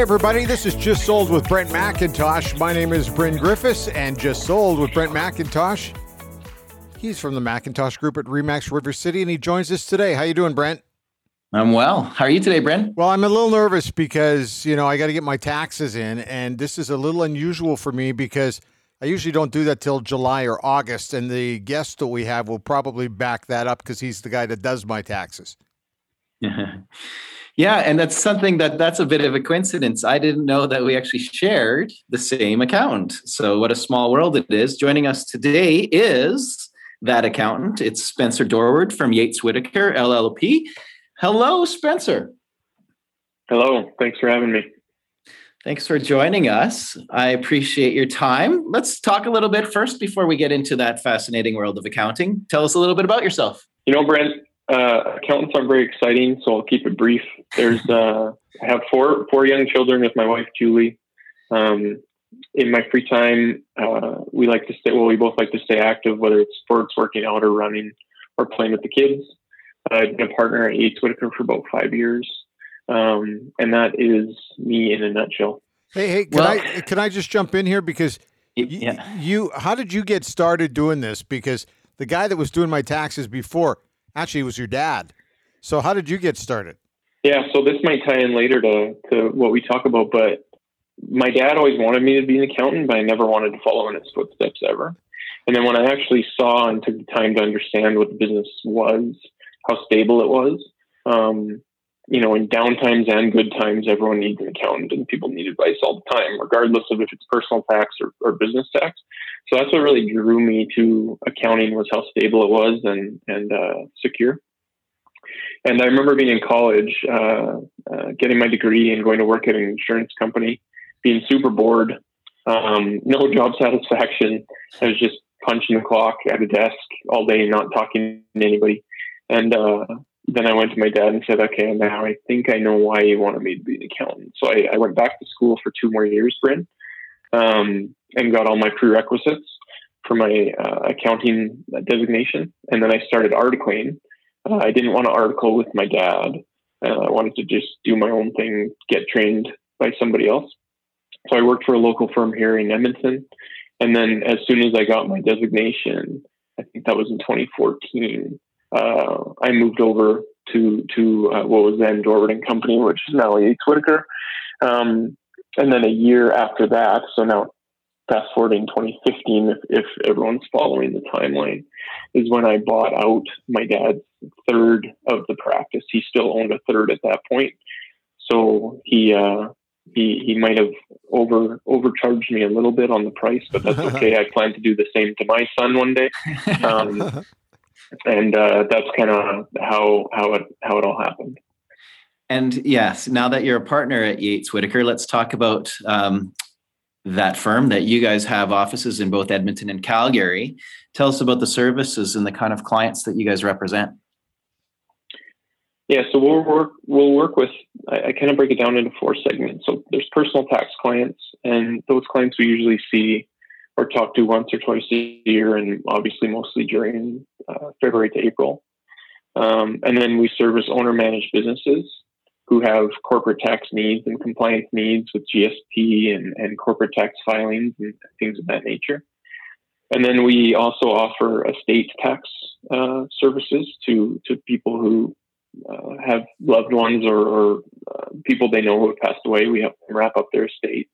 Hey everybody, this is Just Sold with Brent McIntosh. My name is Bryn Griffiths, and Just Sold with Brent McIntosh, he's from the McIntosh Group at REMAX River City, and he joins us today. How you doing, Brent? I'm well. How are you today, Brent? Well, I'm a little nervous because, you know, I got to get my taxes in, and this is a little unusual for me because I usually don't do that till July or August, and the guest that we have will probably back that up because he's the guy that does my taxes. Yeah, and that's something that's a bit of a coincidence. I didn't know that we actually shared the same accountant. So what a small world it is. Joining us today is that accountant. It's Spencer Dorward from Yates Whitaker, LLP. Hello, Spencer. Hello. Thanks for having me. Thanks for joining us. I appreciate your time. Let's talk a little bit first before we get into that fascinating world of accounting. Tell us a little bit about yourself. You know, Brent, accountants aren't very exciting, so I'll keep it brief. There's I have four young children with my wife, Julie. In my free time, we both like to stay active, whether it's sports, working out, or running, or playing with the kids. I've been a partner at Yates Whitaker for about 5 years. And that is me in a nutshell. Hey, can I just jump in here? Because how did you get started doing this? Because the guy that was doing my taxes before, actually, it was your dad. So how did you get started? Yeah, so this might tie in later to what we talk about, but my dad always wanted me to be an accountant, but I never wanted to follow in his footsteps ever. And then when I actually saw and took the time to understand what the business was, how stable it was, you know, in downtimes and good times, everyone needs an accountant and people need advice all the time, regardless of if it's personal tax or business tax. So that's what really drew me to accounting, was how stable it was and secure. And I remember being in college, getting my degree and going to work at an insurance company, being super bored, no job satisfaction. I was just punching the clock at a desk all day, not talking to anybody. And, then I went to my dad and said, okay, now I think I know why you wanted me to be an accountant. So I went back to school for 2 more years, Bryn, and got all my prerequisites for my accounting designation. And then I started articling. I didn't want to article with my dad. I wanted to just do my own thing, get trained by somebody else. So I worked for a local firm here in Edmonton. And then as soon as I got my designation, I think that was in 2014, I moved over to what was then Dorward & Company, which is now Yates Whitaker. And then a year after that, so now fast forwarding 2015, if everyone's following the timeline, is when I bought out my dad's third of the practice. He still owned a third at that point. So he might have overcharged me a little bit on the price, but that's okay. I plan to do the same to my son one day. And that's kind of how it all happened. And yes, now that you're a partner at Yates Whitaker, let's talk about that firm that you guys have offices in both Edmonton and Calgary. Tell us about the services and the kind of clients that you guys represent. Yeah, so we'll work with, I kind of break it down into 4 segments. So there's personal tax clients, and those clients we usually see or talk to once or twice a year, and obviously mostly during February to April. And then we service owner-managed businesses who have corporate tax needs and compliance needs with GST and corporate tax filings and things of that nature. And then we also offer estate tax services to people who have loved ones or people they know who have passed away. We help them wrap up their estate.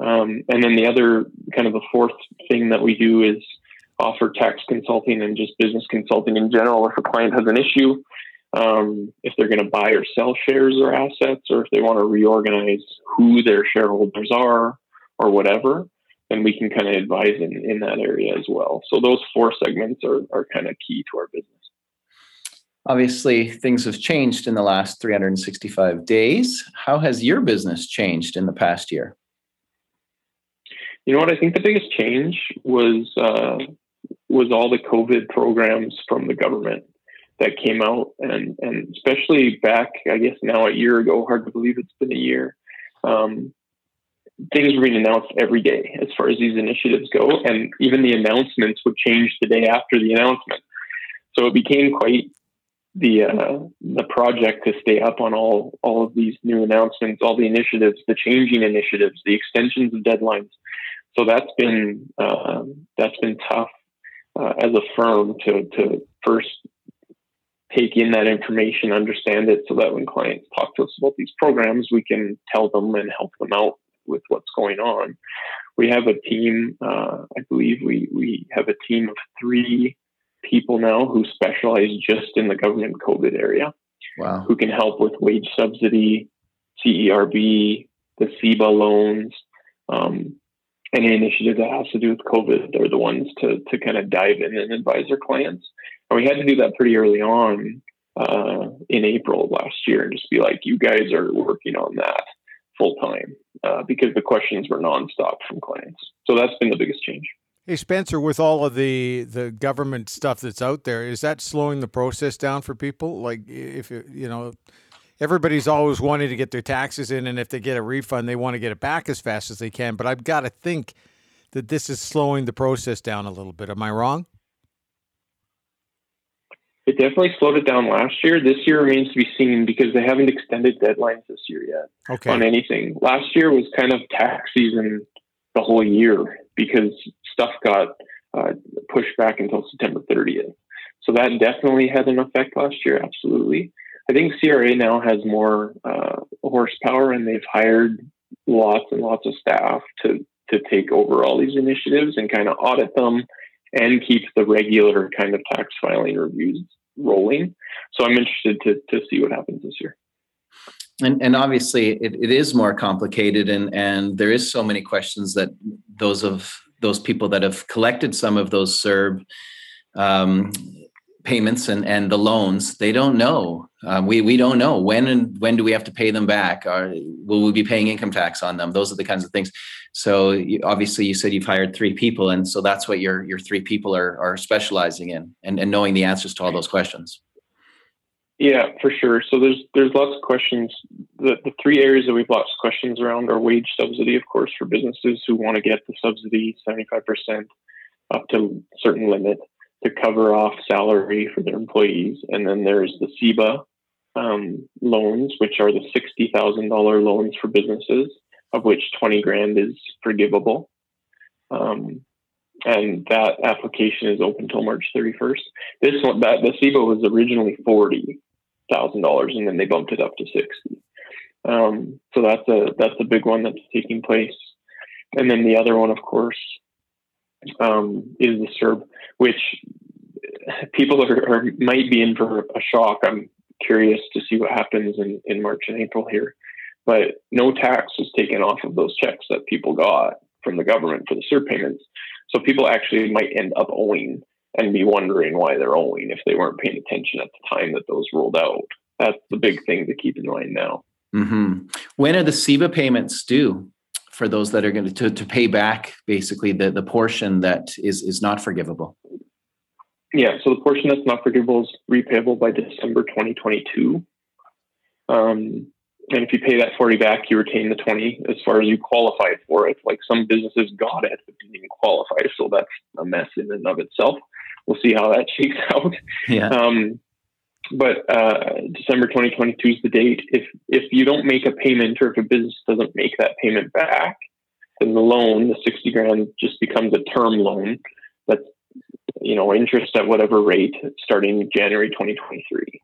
And then the other kind of the 4th thing that we do is offer tax consulting and just business consulting in general. If a client has an issue, if they're going to buy or sell shares or assets, or if they want to reorganize who their shareholders are or whatever, then we can kind of advise in that area as well. So those 4 segments are kind of key to our business. Obviously, things have changed in the last 365 days. How has your business changed in the past year? You know what? I think the biggest change was all the COVID programs from the government that came out, and especially back, I guess now a year ago, hard to believe it's been a year. Things were being announced every day as far as these initiatives go, and even the announcements would change the day after the announcement. So it became quite the project to stay up on all of these new announcements, all the initiatives, the changing initiatives, the extensions of deadlines. So that's been tough as a firm to first take in that information, understand it, so that when clients talk to us about these programs, we can tell them and help them out with what's going on. We have a team, I believe we have a team of 3 people now who specialize just in the government COVID area. Wow. Who can help with wage subsidy, CERB, the CEBA loans, any initiative that has to do with COVID. They're the ones to kind of dive in and advise our clients. And we had to do that pretty early on in April of last year, and just be like, you guys are working on that full time, because the questions were nonstop from clients. So that's been the biggest change. Hey, Spencer, with all of the government stuff that's out there, is that slowing the process down for people? Like, if everybody's always wanting to get their taxes in, and if they get a refund, they want to get it back as fast as they can. But I've got to think that this is slowing the process down a little bit. Am I wrong? It definitely slowed it down last year. This year remains to be seen, because they haven't extended deadlines this year yet on anything. Last year was kind of tax season the whole year, because stuff got pushed back until September 30th. So that definitely had an effect last year, absolutely. I think CRA now has more horsepower, and they've hired lots and lots of staff to take over all these initiatives and kind of audit them and keep the regular kind of tax filing reviews rolling. So I'm interested to see what happens this year. And obviously it is more complicated, and there is so many questions that those people that have collected some of those CERB payments and the loans, they don't know. We don't know when do we have to pay them back, or will we be paying income tax on them? Those are the kinds of things. So obviously you said you've hired 3 people, and so that's what your 3 people are specializing in, and knowing the answers to all those questions. Yeah, for sure. So there's lots of questions. The 3 areas that we've lots of questions around are wage subsidy, of course, for businesses who want to get the subsidy 75% up to a certain limit to cover off salary for their employees. And then there's the CEBA loans, which are the $60,000 loans for businesses, of which $20,000 is forgivable. And that application is open till March 31st. This one, the CEBA was originally $40,000, and then they bumped it up to 60. So that's a big one that's taking place. And then the other one, of course, is the CERB, which people might be in for a shock. I'm curious to see what happens in March and April here, but no tax was taken off of those checks that people got from the government for the CERB payments. So people actually might end up owing and be wondering why they're owing if they weren't paying attention at the time that those rolled out. That's the big thing to keep in mind now. Mm-hmm. When are the CEBA payments due for those that are going to pay back basically the portion that is not forgivable? Yeah, so the portion that's not forgivable is repayable by December 2022. And if you pay that 40 back, you retain the 20 as far as you qualify for it. Like, some businesses got it, but didn't even qualify. So that's a mess in and of itself. We'll see how that shakes out. Yeah. But December 2022 is the date. If you don't make a payment, or if a business doesn't make that payment back, then the loan, the $60,000, just becomes a term loan that's, interest at whatever rate starting January 2023.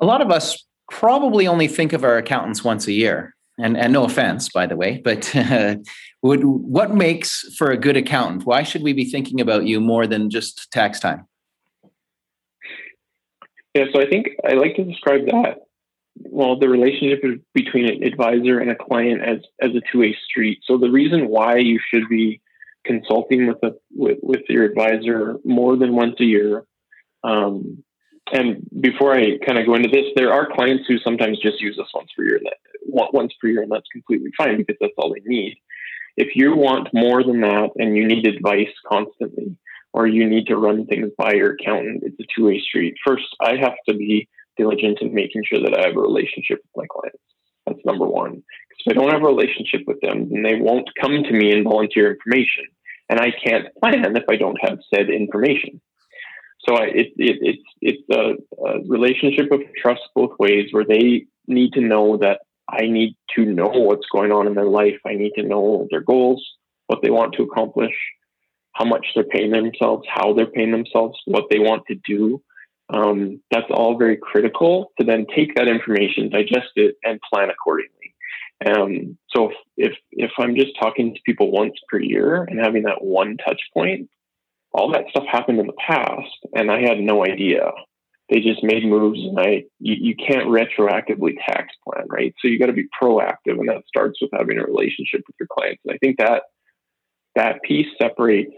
A lot of us probably only think of our accountants once a year, and no offense, by the way, but what makes for a good accountant? Why should we be thinking about you more than just tax time? Yeah, so I think I like to describe that, well, the relationship between an advisor and a client as a two-way street. So the reason why you should be consulting with your advisor more than once a year, and before I kind of go into this, there are clients who sometimes just use us once per year, and that's completely fine, because that's all they need. If you want more than that, and you need advice constantly, or you need to run things by your accountant, it's a two-way street. First, I have to be diligent in making sure that I have a relationship with my clients. That's number one. Because if I don't have a relationship with them, then they won't come to me and volunteer information, and I can't plan if I don't have said information. So it's a relationship of trust both ways, where they need to know that I need to know what's going on in their life. I need to know their goals, what they want to accomplish, how much they're paying themselves, how they're paying themselves, what they want to do. That's all very critical to then take that information, digest it, and plan accordingly. So if I'm just talking to people once per year and having that one touch point, all that stuff happened in the past and I had no idea. They just made moves, and you can't retroactively tax plan, right? So you got to be proactive, and that starts with having a relationship with your clients. And I think that piece separates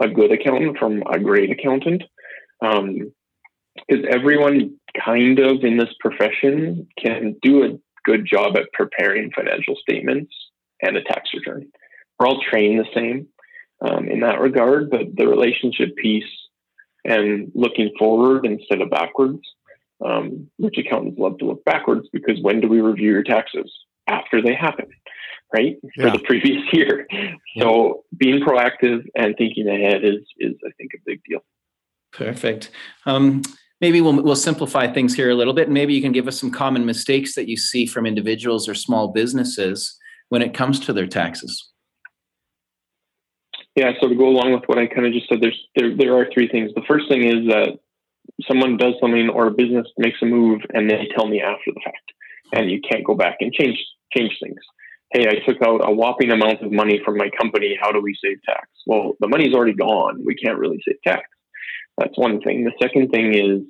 a good accountant from a great accountant. Because everyone kind of in this profession can do a good job at preparing financial statements and a tax return. We're all trained the same in that regard, but the relationship piece and looking forward instead of backwards, which accountants love to look backwards, because when do we review your taxes? After they happen, right? Yeah. For the previous year. Yeah. So being proactive and thinking ahead is I think a big deal. Perfect. Maybe we'll simplify things here a little bit, and maybe you can give us some common mistakes that you see from individuals or small businesses when it comes to their taxes. Yeah, so to go along with what I kind of just said, there are three things. The first thing is that someone does something or a business makes a move and they tell me after the fact, and you can't go back and change things. Hey, I took out a whopping amount of money from my company. How do we save tax? Well, the money's already gone. We can't really save tax. That's one thing. The second thing is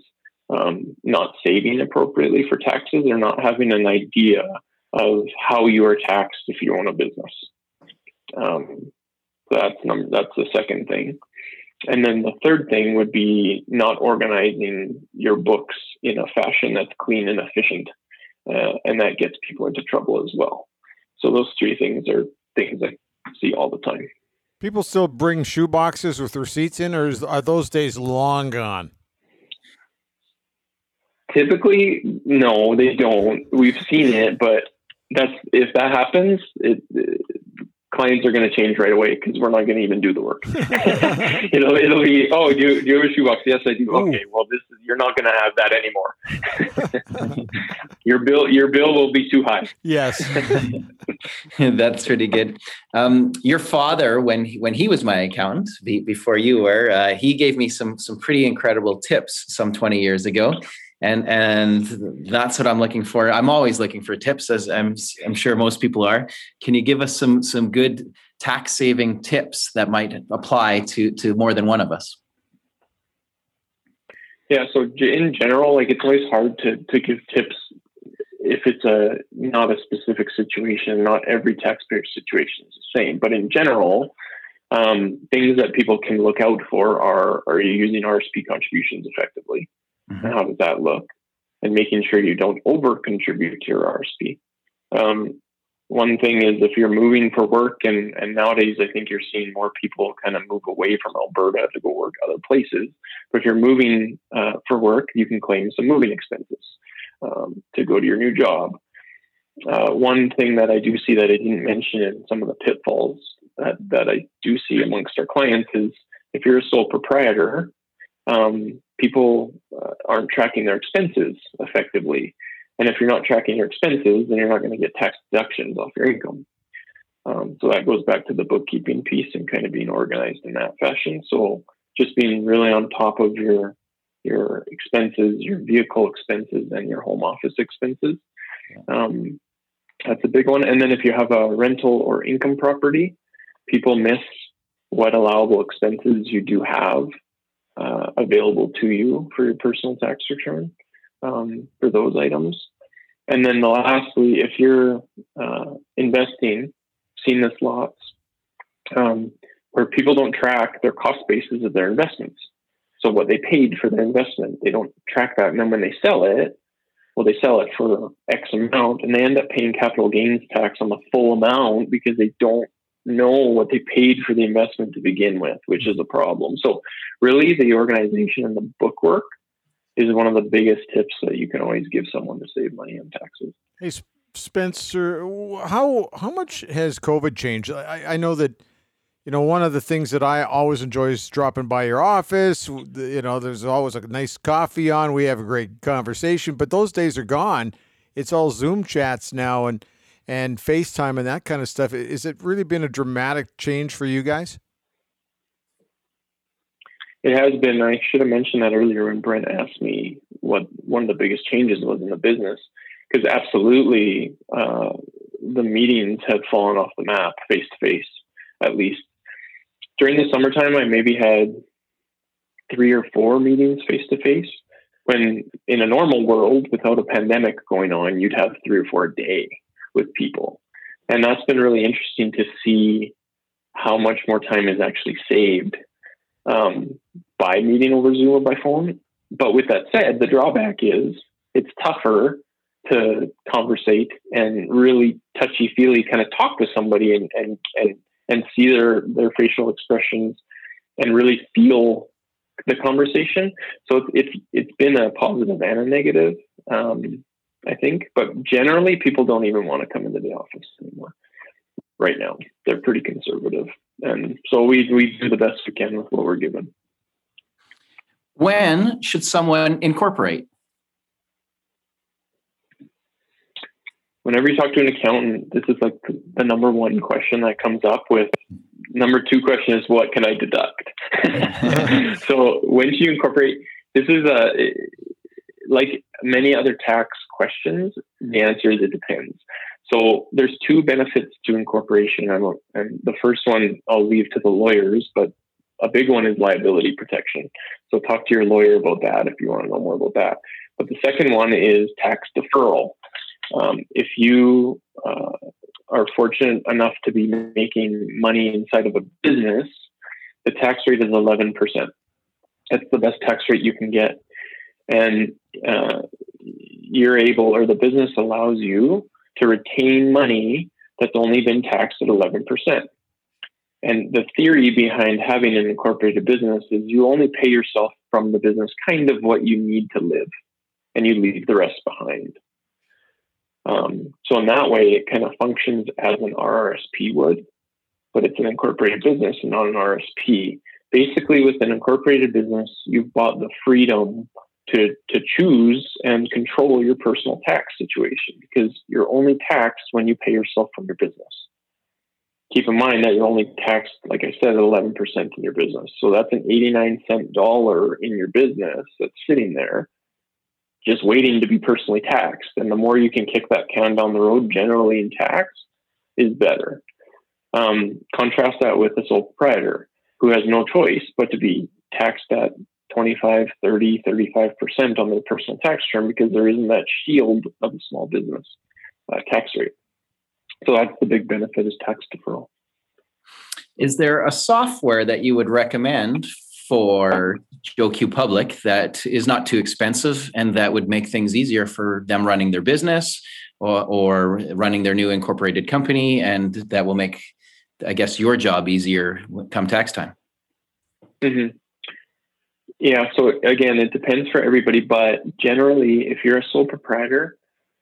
not saving appropriately for taxes, or not having an idea of how you are taxed if you own a business. That's the second thing. And then the third thing would be not organizing your books in a fashion that's clean and efficient. And that gets people into trouble as well. So those three things are things I see all the time. People still bring shoe boxes with receipts in, or are those days long gone? Typically, no, they don't. We've seen it, but if that happens, clients are going to change right away, because we're not going to even do the work. It'll be, oh, do you have a shoebox? Yes, I do. Okay, well, you're not going to have that anymore. Your bill will be too high. Yes, that's pretty good. Your father, when he was my accountant before you were, he gave me some pretty incredible tips some 20 years ago. And that's what I'm looking for. I'm always looking for tips, as I'm sure most people are. Can you give us some good tax saving tips that might apply to more than one of us? Yeah. So in general, it's always hard to give tips if it's not a specific situation. Not every taxpayer situation is the same, but in general, things that people can look out for are you using RRSP contributions effectively? And how does that look? And making sure you don't over-contribute to your RRSP. One thing is, if you're moving for work, and nowadays I think you're seeing more people kind of move away from Alberta to go work other places. But if you're moving for work, you can claim some moving expenses to go to your new job. One thing that I do see that I didn't mention in some of the pitfalls that I do see amongst our clients is, if you're a sole proprietor, people aren't tracking their expenses effectively. And if you're not tracking your expenses, then you're not going to get tax deductions off your income. So that goes back to the bookkeeping piece and kind of being organized in that fashion. So just being really on top of your expenses, your vehicle expenses, and your home office expenses. That's a big one. And then if you have a rental or income property, people miss what allowable expenses you do have available to you for your personal tax return for those items. And then lastly, if you're investing, seen this lots, where people don't track their cost bases of their investments. So what they paid for their investment, they don't track that. And then when they sell it, they sell it for X amount, and they end up paying capital gains tax on the full amount because they don't know what they paid for the investment to begin with, which is a problem. So really, the organization and the bookwork is one of the biggest tips that you can always give someone to save money on taxes. Hey, Spencer, how much has COVID changed? I know that you know, one of the things that I always enjoy is dropping by your office. You know, there's always a nice coffee on. We have a great conversation, but those days are gone. It's all Zoom chats now and FaceTime and that kind of stuff. Is it really been a dramatic change for you guys? It has been. I should have mentioned that earlier when Brent asked me what one of the biggest changes was in the business, because absolutely the meetings had fallen off the map face-to-face, at least. During the summertime, I maybe had 3 or 4 meetings face-to-face, when in a normal world, without a pandemic going on, you'd have 3 or 4 a day with people. And that's been really interesting to see how much more time is actually saved by meeting over Zoom or by phone. But with that said, the drawback is it's tougher to conversate and really touchy-feely kind of talk with somebody and see their facial expressions and really feel the conversation. So it's been a positive and a negative, I think. But generally, people don't even want to come into the office anymore right now. They're pretty conservative. And so we do the best we can with what we're given. When should someone incorporate? Whenever you talk to an accountant, this is like the number one question that comes up with. Number 2 question is, what can I deduct? So when should you incorporate? This is like many other tax questions, the answer is it depends. So there's 2 benefits to incorporation. And the first one I'll leave to the lawyers, but a big one is liability protection. So talk to your lawyer about that if you want to know more about that. But the second one is tax deferral. If you are fortunate enough to be making money inside of a business, the tax rate is 11%. That's the best tax rate you can get. And you're able, or the business allows you to retain money that's only been taxed at 11%. And the theory behind having an incorporated business is you only pay yourself from the business kind of what you need to live, and you leave the rest behind. So in that way, it kind of functions as an RRSP would, but it's an incorporated business and not an RRSP. Basically, with an incorporated business, you've bought the freedom to choose and control your personal tax situation, because you're only taxed when you pay yourself from your business. Keep in mind that you're only taxed, like I said, at 11% in your business. So that's an 89-cent dollar in your business that's sitting there just waiting to be personally taxed. And the more you can kick that can down the road generally in tax is better. Contrast that with a sole proprietor who has no choice but to be taxed at 25, 30, 35% on their personal tax return, because there isn't that shield of a small business tax rate. So that's the big benefit, is tax deferral. Is there a software that you would recommend for Joe Q Public that is not too expensive and that would make things easier for them running their business or running their new incorporated company, and that will make, I guess, your job easier come tax time? Mm-hmm. Yeah, so again, it depends for everybody, but generally, if you're a sole proprietor,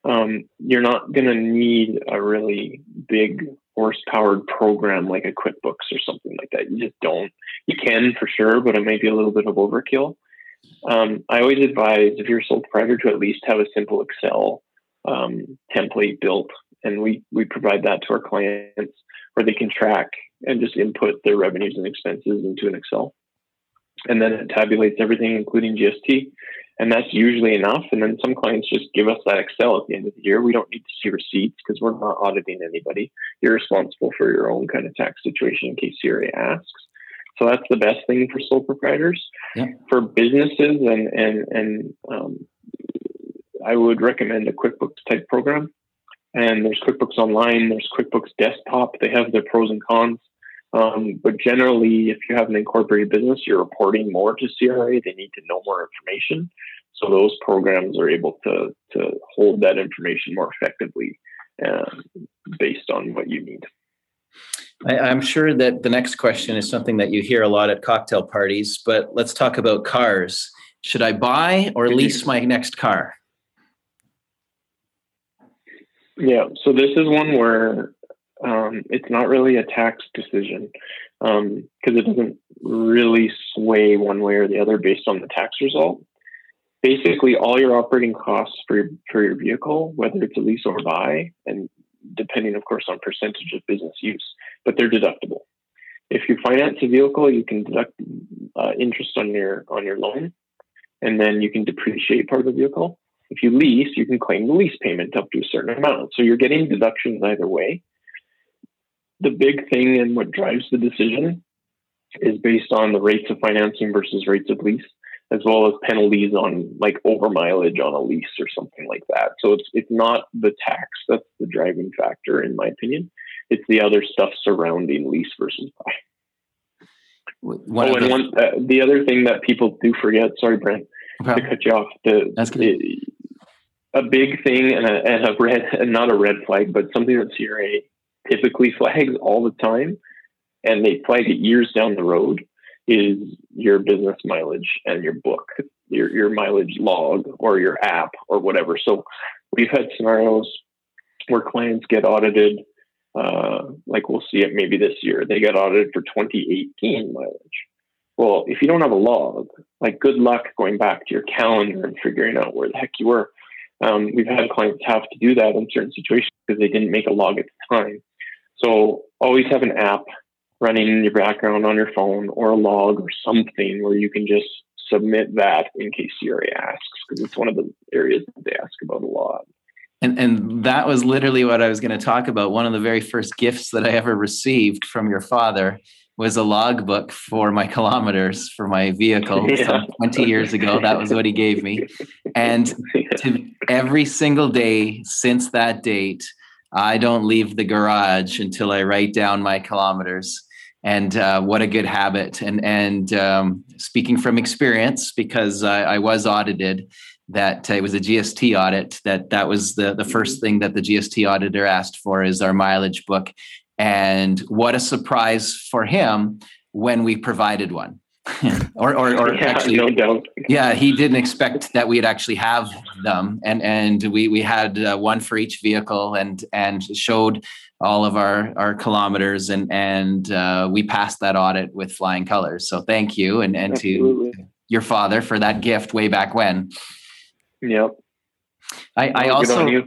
you're not going to need a really big horse-powered program like a QuickBooks or something like that. You just don't. You can for sure, but it may be a little bit of overkill. I always advise, if you're a sole proprietor, to at least have a simple Excel template built, and we provide that to our clients where they can track and just input their revenues and expenses into an Excel. And then it tabulates everything, including GST. And that's usually enough. And then some clients just give us that Excel at the end of the year. We don't need to see receipts because we're not auditing anybody. You're responsible for your own kind of tax situation in case CRA asks. So that's the best thing for sole proprietors. Yeah. For businesses, and I would recommend a QuickBooks type program. And there's QuickBooks Online. There's QuickBooks Desktop. They have their pros and cons. But generally, if you have an incorporated business, you're reporting more to CRA. They need to know more information. So those programs are able to hold that information more effectively based on what you need. I'm sure that the next question is something that you hear a lot at cocktail parties, but let's talk about cars. Should I buy or lease my next car? Yeah, so this is one where It's not really a tax decision because it doesn't really sway one way or the other based on the tax result. Basically, all your operating costs for your vehicle, whether it's a lease or buy, and depending, of course, on percentage of business use, but they're deductible. If you finance a vehicle, you can deduct interest on your loan, and then you can depreciate part of the vehicle. If you lease, you can claim the lease payment up to a certain amount. So you're getting deductions either way. The big thing and what drives the decision is based on the rates of financing versus rates of lease, as well as penalties on like over mileage on a lease or something like that. So it's not the tax that's the driving factor, in my opinion. It's the other stuff surrounding lease versus buy. The other thing that people do forget, sorry, Brent, to cut you off. A big thing, not a red flag, but something that CRA typically flags all the time, and they flag it years down the road, is your business mileage and your book, your mileage log or your app or whatever. So we've had scenarios where clients get audited, like we'll see it maybe this year. They got audited for 2018 mileage. Well, if you don't have a log, like good luck going back to your calendar and figuring out where the heck you were. We've had clients have to do that in certain situations because they didn't make a log at the time. So always have an app running in your background on your phone or a log or something where you can just submit that in case CRA asks, because it's one of the areas that they ask about a lot. And that was literally what I was going to talk about. One of the very first gifts that I ever received from your father was a logbook for my kilometers for my vehicle. Yeah. Some 20 years ago, that was what he gave me. And every single day since that date, I don't leave the garage until I write down my kilometers. And what a good habit. And speaking from experience, because I was audited, that it was a GST audit, that was the first thing that the GST auditor asked for is our mileage book. And what a surprise for him when we provided one. He didn't expect that we'd actually have them, and we had one for each vehicle, and showed all of our kilometers, and we passed that audit with flying colors. So thank you, and to your father for that gift way back when. Yep. I also.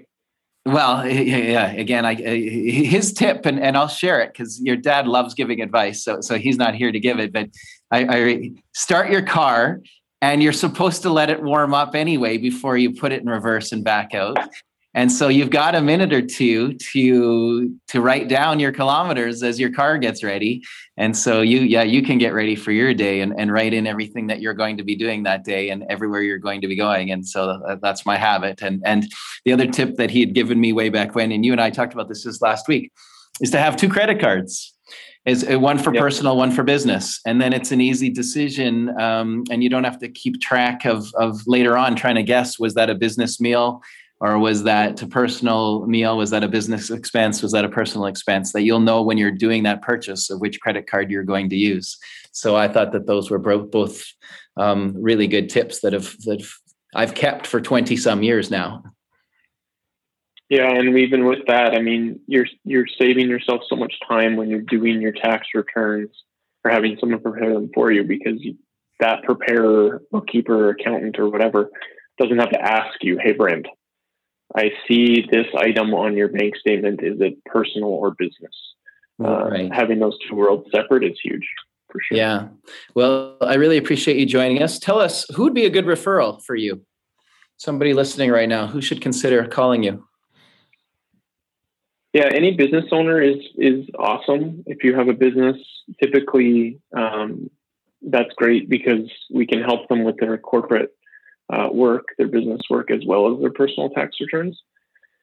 Well, yeah. Again, his tip, and I'll share it because your dad loves giving advice, so he's not here to give it. But I start your car, and you're supposed to let it warm up anyway before you put it in reverse and back out. And so you've got a minute or two to write down your kilometers as your car gets ready. And so you can get ready for your day and write in everything that you're going to be doing that day and everywhere you're going to be going. And so that's my habit. And the other tip that he had given me way back when, and you and I talked about this just last week, is to have two credit cards. Is one for personal, one for business. And then it's an easy decision. And you don't have to keep track of later on trying to guess, was that a business meal? Or was that a personal meal? Was that a business expense? Was that a personal expense? That you'll know when you're doing that purchase of which credit card you're going to use. So I thought that those were both really good tips that I've kept for 20 some years now. Yeah, and even with that, I mean, you're saving yourself so much time when you're doing your tax returns or having someone prepare them for you, because that preparer, bookkeeper, accountant, or whatever doesn't have to ask you, hey, Brent, I see this item on your bank statement. Is it personal or business? Right. Having those two worlds separate is huge, for sure. Yeah. Well, I really appreciate you joining us. Tell us, who would be a good referral for you? Somebody listening right now, who should consider calling you? Yeah, any business owner is awesome. If you have a business, typically that's great because we can help them with their corporate work, their business work, as well as their personal tax returns.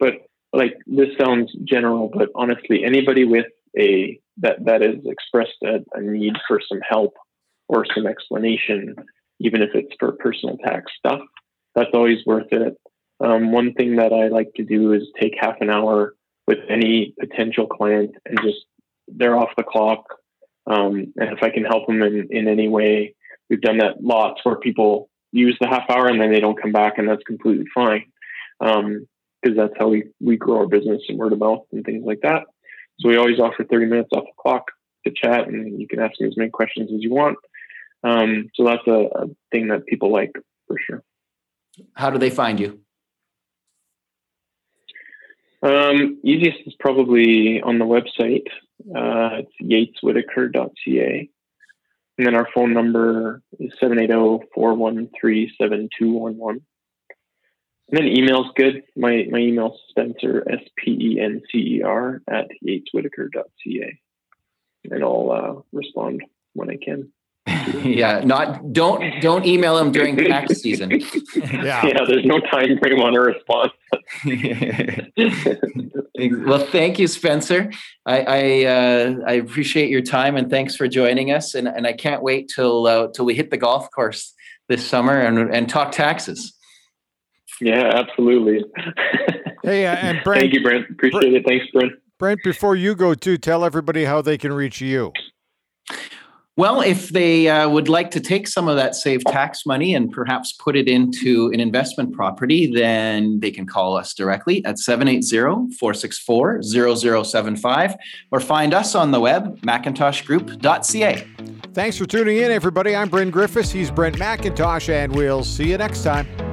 But like, this sounds general, but honestly, anybody with that has expressed a need for some help or some explanation, even if it's for personal tax stuff, that's always worth it. One thing that I like to do is take half an hour with any potential client and just, they're off the clock. And if I can help them in any way, we've done that lots where people use the half hour and then they don't come back, and that's completely fine, because that's how we grow our business and word of mouth and things like that. So we always offer 30 minutes off the clock to chat, and you can ask me as many questions as you want. So that's a thing that people like for sure. How do they find you? Easiest is probably on the website. It's yateswhitaker.ca. And then our phone number is 780-413-7211. And then email's good. My email's Spencer, S-P-E-N-C-E-R @yateswhitaker.ca. And I'll respond when I can. Yeah, don't email them during tax season. Yeah, there's no time frame on a response. Well, thank you, Spencer. I appreciate your time, and thanks for joining us. And I can't wait till we hit the golf course this summer and talk taxes. Yeah, absolutely. Hey, and Brent. Thank you, Brent. Appreciate it. Thanks, Brent. Brent, before you go, tell everybody how they can reach you. Well, if they would like to take some of that saved tax money and perhaps put it into an investment property, then they can call us directly at 780-464-0075 or find us on the web, mcintoshgroup.ca. Thanks for tuning in, everybody. I'm Bryn Griffiths. He's Brent McIntosh, and we'll see you next time.